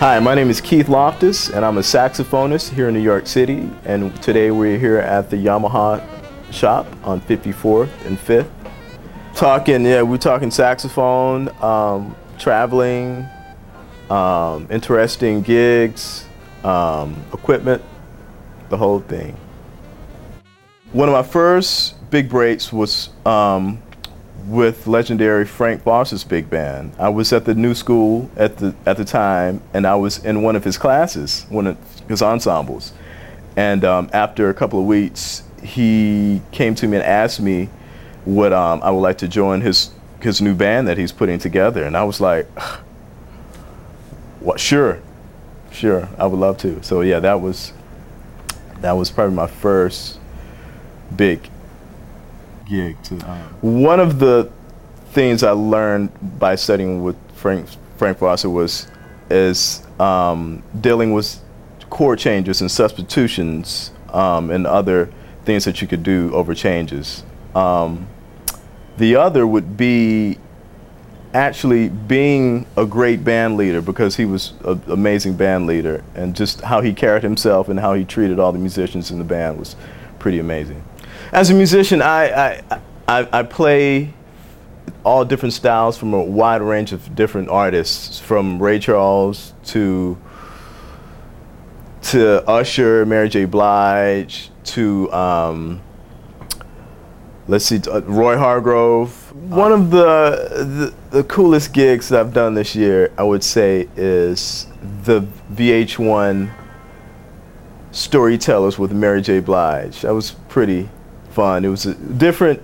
Hi, my name is Keith Loftus, and I'm a saxophonist here in New York City, and today we're here at the Yamaha shop on 54th and 5th. We're talking saxophone, traveling, interesting gigs, equipment, the whole thing. One of my first big breaks was with legendary Frank Foster's big band. I was at the New School at the time, and I was in one of his classes, one of his ensembles. And after a couple of weeks, he came to me and asked me what I would like to join his new band that he's putting together. And I was like, "What? Sure, I would love to." So yeah, that was probably my first big gig too. One of the things I learned by studying with Frank Foster was dealing with chord changes and substitutions and other things that you could do over changes. The other would be actually being a great band leader, because he was an amazing band leader, and just how he carried himself and how he treated all the musicians in the band was pretty amazing. As a musician, I play all different styles from a wide range of different artists, from Ray Charles to Usher, Mary J. Blige, to Roy Hargrove. One of the coolest gigs that I've done this year, I would say, is the VH1 Storytellers with Mary J. Blige. That was pretty fun. It was a different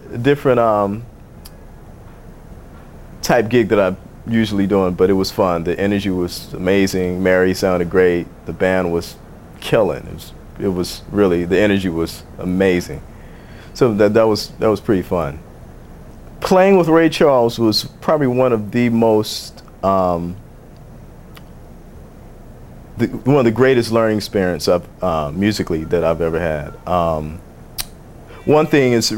type gig that I'm usually doing, but it was fun. The energy was amazing. Mary sounded great. The band was killing. It was really, the energy was amazing. So that was pretty fun. Playing with Ray Charles was probably one of the greatest learning experiences musically that I've ever had. One thing is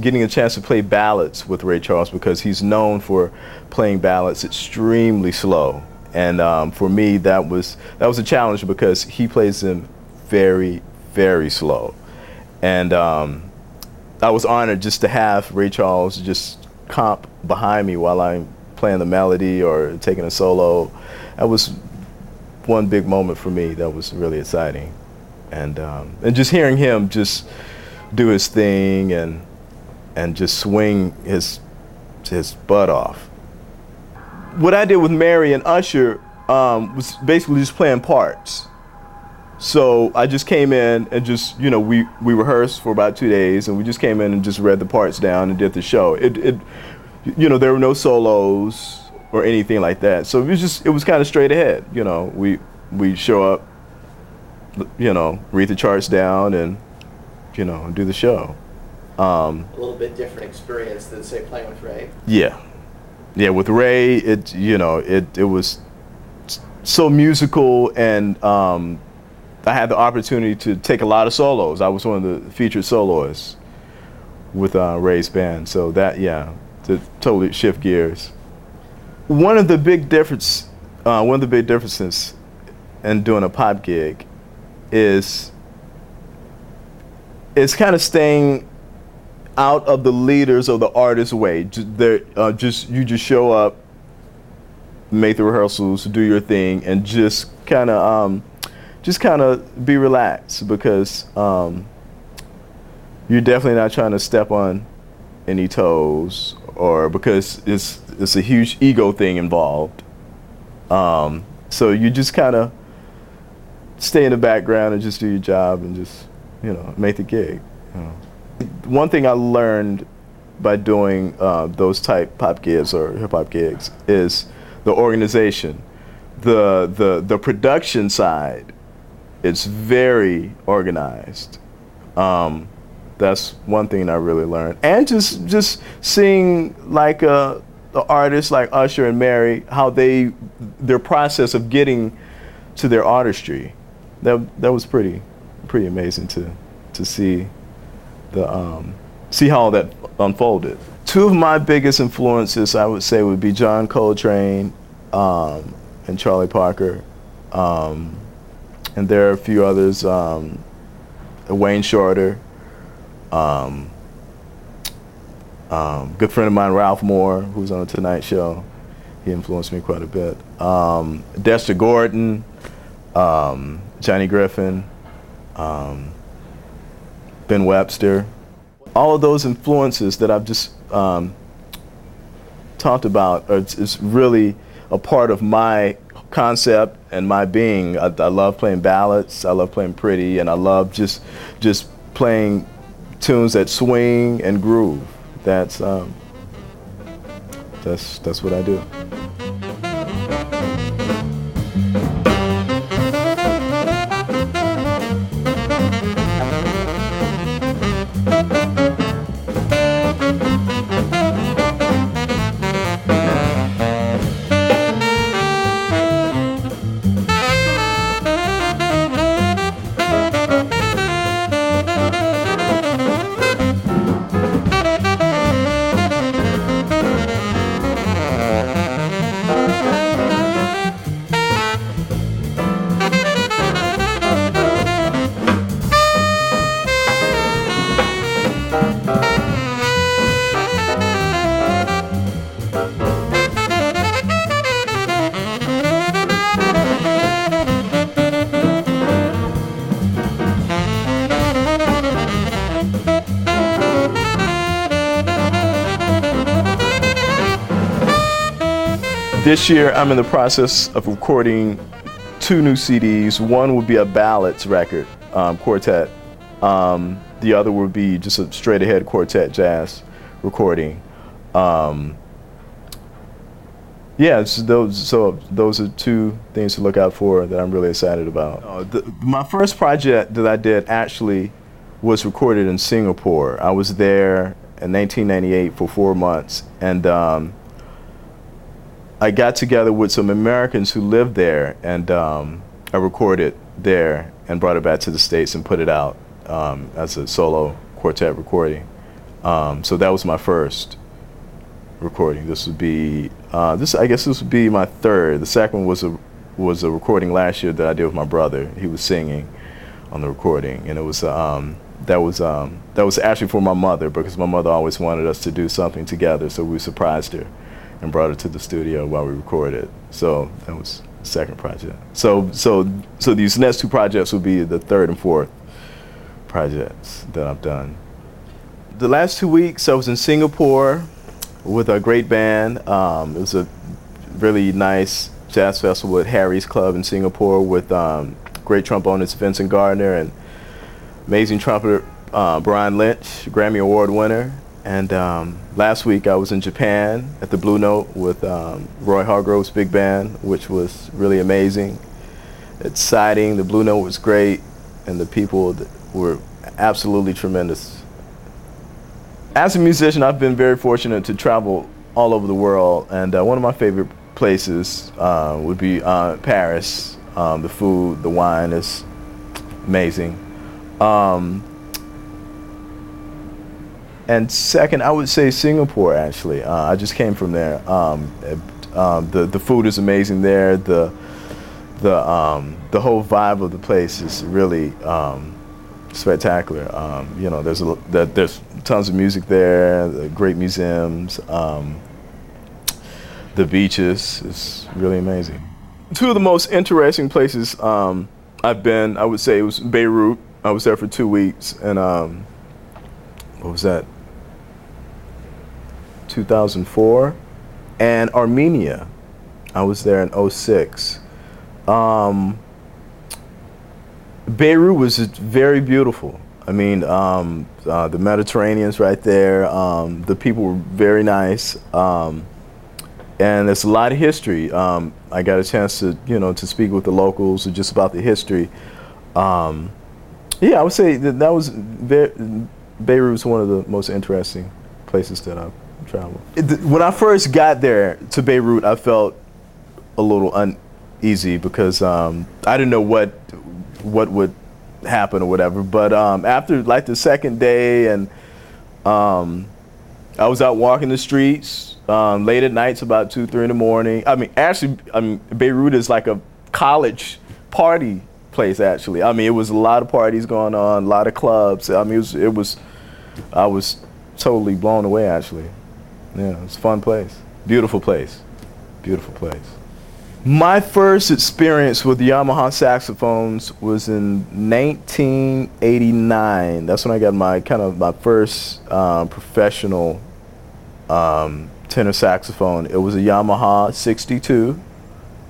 getting a chance to play ballads with Ray Charles, because he's known for playing ballads extremely slow, and for me that was a challenge, because he plays them very, very slow, and I was honored just to have Ray Charles just comp behind me while I'm playing the melody or taking a solo. That was one big moment for me that was really exciting, and just hearing him just do his thing and just swing his butt off. What I did with Mary and Usher was basically just playing parts. So I just came in and just, we rehearsed for about 2 days, and we just came in and just read the parts down and did the show. There were no solos or anything like that. So it was kind of straight ahead. We show up, read the charts down, and do the show. A little bit different experience than, say, playing with Ray. Yeah. With Ray, it was so musical, and I had the opportunity to take a lot of solos. I was one of the featured soloists with Ray's band. So to totally shift gears. One of the big differences in doing a pop gig is it's kind of staying out of the leaders or the artist's way. You just show up, make the rehearsals, do your thing, and just kind of be relaxed, because you're definitely not trying to step on any toes, or because it's a huge ego thing involved. So you just kind of stay in the background and just do your job and just, make the gig. One thing I learned by doing those type pop gigs or hip hop gigs is the organization, the production side It's very organized. That's one thing I really learned. And just seeing like the artists like Usher and Mary, how their process of getting to their artistry, that was pretty amazing to see see how all that unfolded. Two of my biggest influences, I would say, would be John Coltrane and Charlie Parker, and there are a few others, Wayne Shorter, good friend of mine, Ralph Moore, who's on the Tonight Show. He influenced me quite a bit. Dexter Gordon, Johnny Griffin, Ben Webster. All of those influences that I've just talked about is really a part of my concept and my being. I love playing ballads, I love playing pretty, and I love just playing tunes that swing and groove. That's what I do. This year, I'm in the process of recording 2 new CDs. One would be a ballads record, quartet. The other would be just a straight-ahead quartet jazz recording. So those are 2 things to look out for that I'm really excited about. My first project that I did actually was recorded in Singapore. I was there in 1998 for 4 months, and I got together with some Americans who lived there, and I recorded there and brought it back to the States and put it out as a solo quartet recording. So that was my first recording. This would be this would be my third. The second was a recording last year that I did with my brother. He was singing on the recording, and it was that was actually for my mother, because my mother always wanted us to do something together, so we surprised her and brought it to the studio while we recorded. So that was the second project. So these next 2 projects will be the third and fourth projects that I've done. The last 2 weeks I was in Singapore with a great band. It was a really nice jazz festival at Harry's Club in Singapore with great trombonist Vincent Gardner and amazing trumpeter Brian Lynch, Grammy Award winner. And last week I was in Japan at the Blue Note with Roy Hargrove's big band, which was really amazing, exciting. The Blue Note was great, and the people were absolutely tremendous. As a musician, I've been very fortunate to travel all over the world, and one of my favorite places would be Paris. The food, the wine is amazing. And second, I would say Singapore, actually. I just came from there. The food is amazing there. The whole vibe of the place is really spectacular. There's tons of music there, the great museums, the beaches. It's really amazing. 2 of the most interesting places I've been, I would say, it was Beirut. I was there for 2 weeks, and what was that? 2004, and Armenia. I was there in 2006. Beirut was very beautiful. I mean, the Mediterranean's right there. The people were very nice, and there's a lot of history. I got a chance to speak with the locals just about the history Yeah, I would say that was Beirut's one of the most interesting places that I've traveled. When I first got there to Beirut, I felt a little uneasy because I didn't know what would happen or whatever. But after like the second day, and I was out walking the streets late at nights, about 2-3 in the morning. I mean, Beirut is like a college party place, actually. I mean, it was a lot of parties going on, a lot of clubs. I mean, I was totally blown away, actually. Yeah, it's a fun place. Beautiful place. Beautiful place. My first experience with Yamaha saxophones was in 1989. That's when I got my first professional tenor saxophone. It was a Yamaha 62,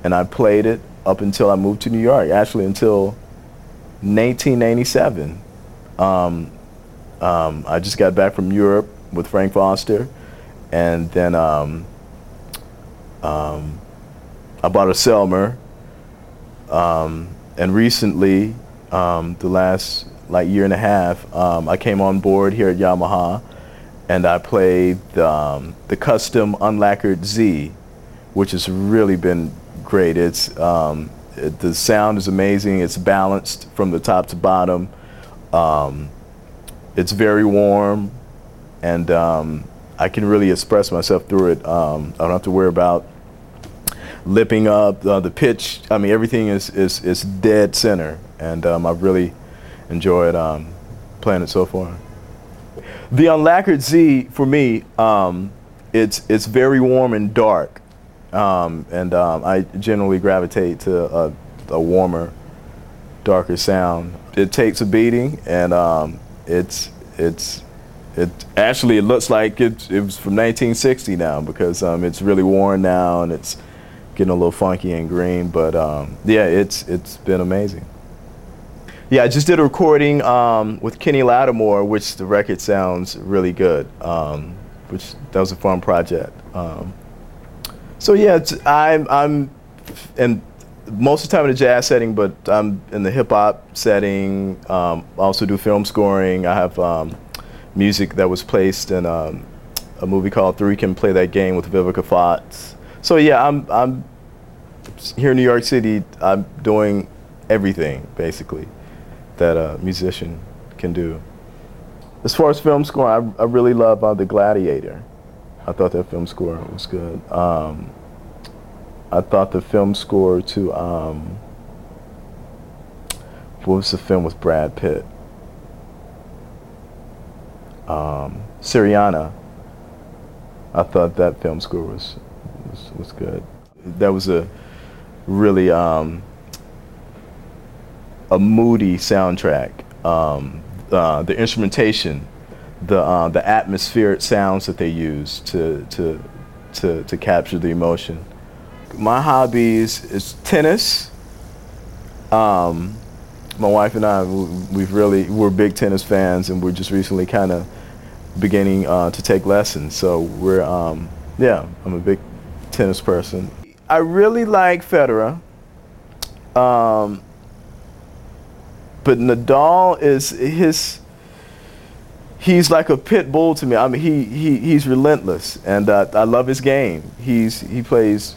and I played it up until I moved to New York, actually until 1997. I just got back from Europe with Frank Foster, and then I bought a Selmer, and recently, the last like year and a half, I came on board here at Yamaha, and I played the custom Unlacquered Z, which has really been great. It's the sound is amazing. It's balanced from the top to bottom. It's very warm, and I can really express myself through it. I don't have to worry about lipping up, the pitch. I mean, everything is dead center, and I've really enjoyed playing it so far. The Unlacquered Z, for me, it's very warm and dark, and I generally gravitate to a warmer, darker sound. It takes a beating, and it looks like it was from 1960 now, because it's really worn now, and it's getting a little funky and green, but yeah, it's been amazing. Yeah, I just did a recording with Kenny Lattimore, which the record sounds really good. Which that was a fun project. So yeah, I'm most of the time in a jazz setting, but I'm in the hip hop setting. I also do film scoring. I have music that was placed in a movie called Three Can Play That Game with Vivica Fox. So yeah, I'm here in New York City. I'm doing everything basically that a musician can do. As far as film score, I really love The Gladiator. I thought that film score was good. I thought the film score to what was the film with Brad Pitt? Syriana. I thought that film score was good. That was a really a moody soundtrack. The instrumentation, the atmospheric sounds that they use to capture the emotion. My hobbies is tennis. My wife and I, we're big tennis fans, and we're just recently kind of beginning to take lessons. So we're I'm a big tennis person. I really like Federer, but Nadal he's like a pit bull to me. I mean, he's relentless, and I love his game. He plays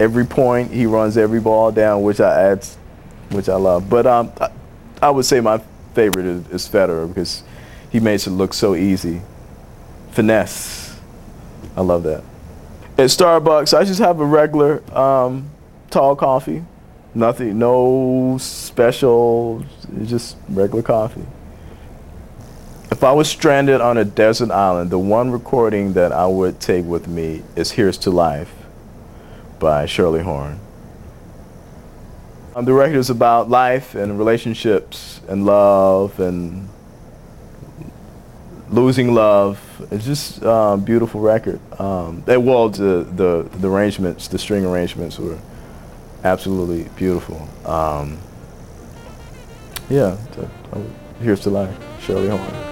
every point, he runs every ball down, which I love. But I would say my favorite is Federer, because he makes it look so easy. Finesse, I love that. At Starbucks, I just have a regular tall coffee. Nothing, no special, just regular coffee. If I was stranded on a desert island, the one recording that I would take with me is Here's to Life by Shirley Horn. The record is about life and relationships and love and losing love. It's just a beautiful record. The arrangements, the string arrangements were absolutely beautiful. Yeah, Here's to Life, Shirley Horn.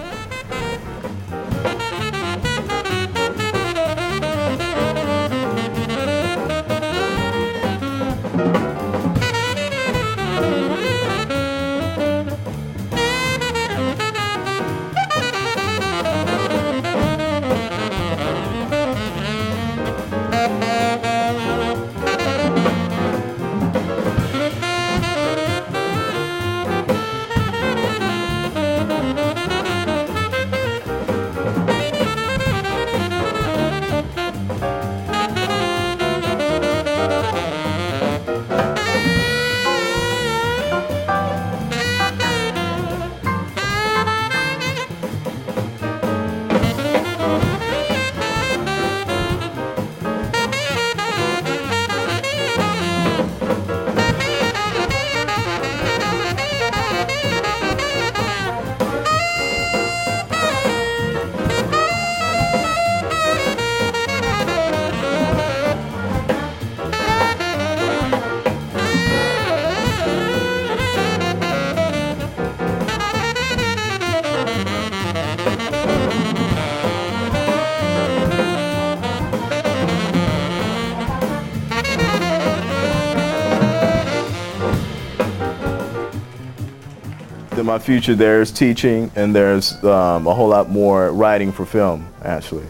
Then my future there is teaching, and there's a whole lot more writing for film, actually.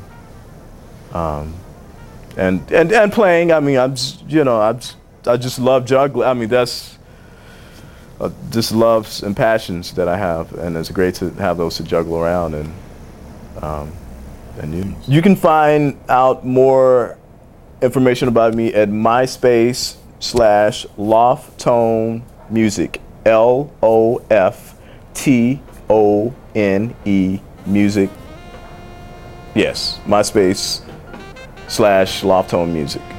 And playing. I mean, I just love juggling. I mean, that's just loves and passions that I have, and it's great to have those to juggle around. And you can find out more information about me at myspace.com/loftonemusic. LOFTONE music. Yes, MySpace / Loftone music.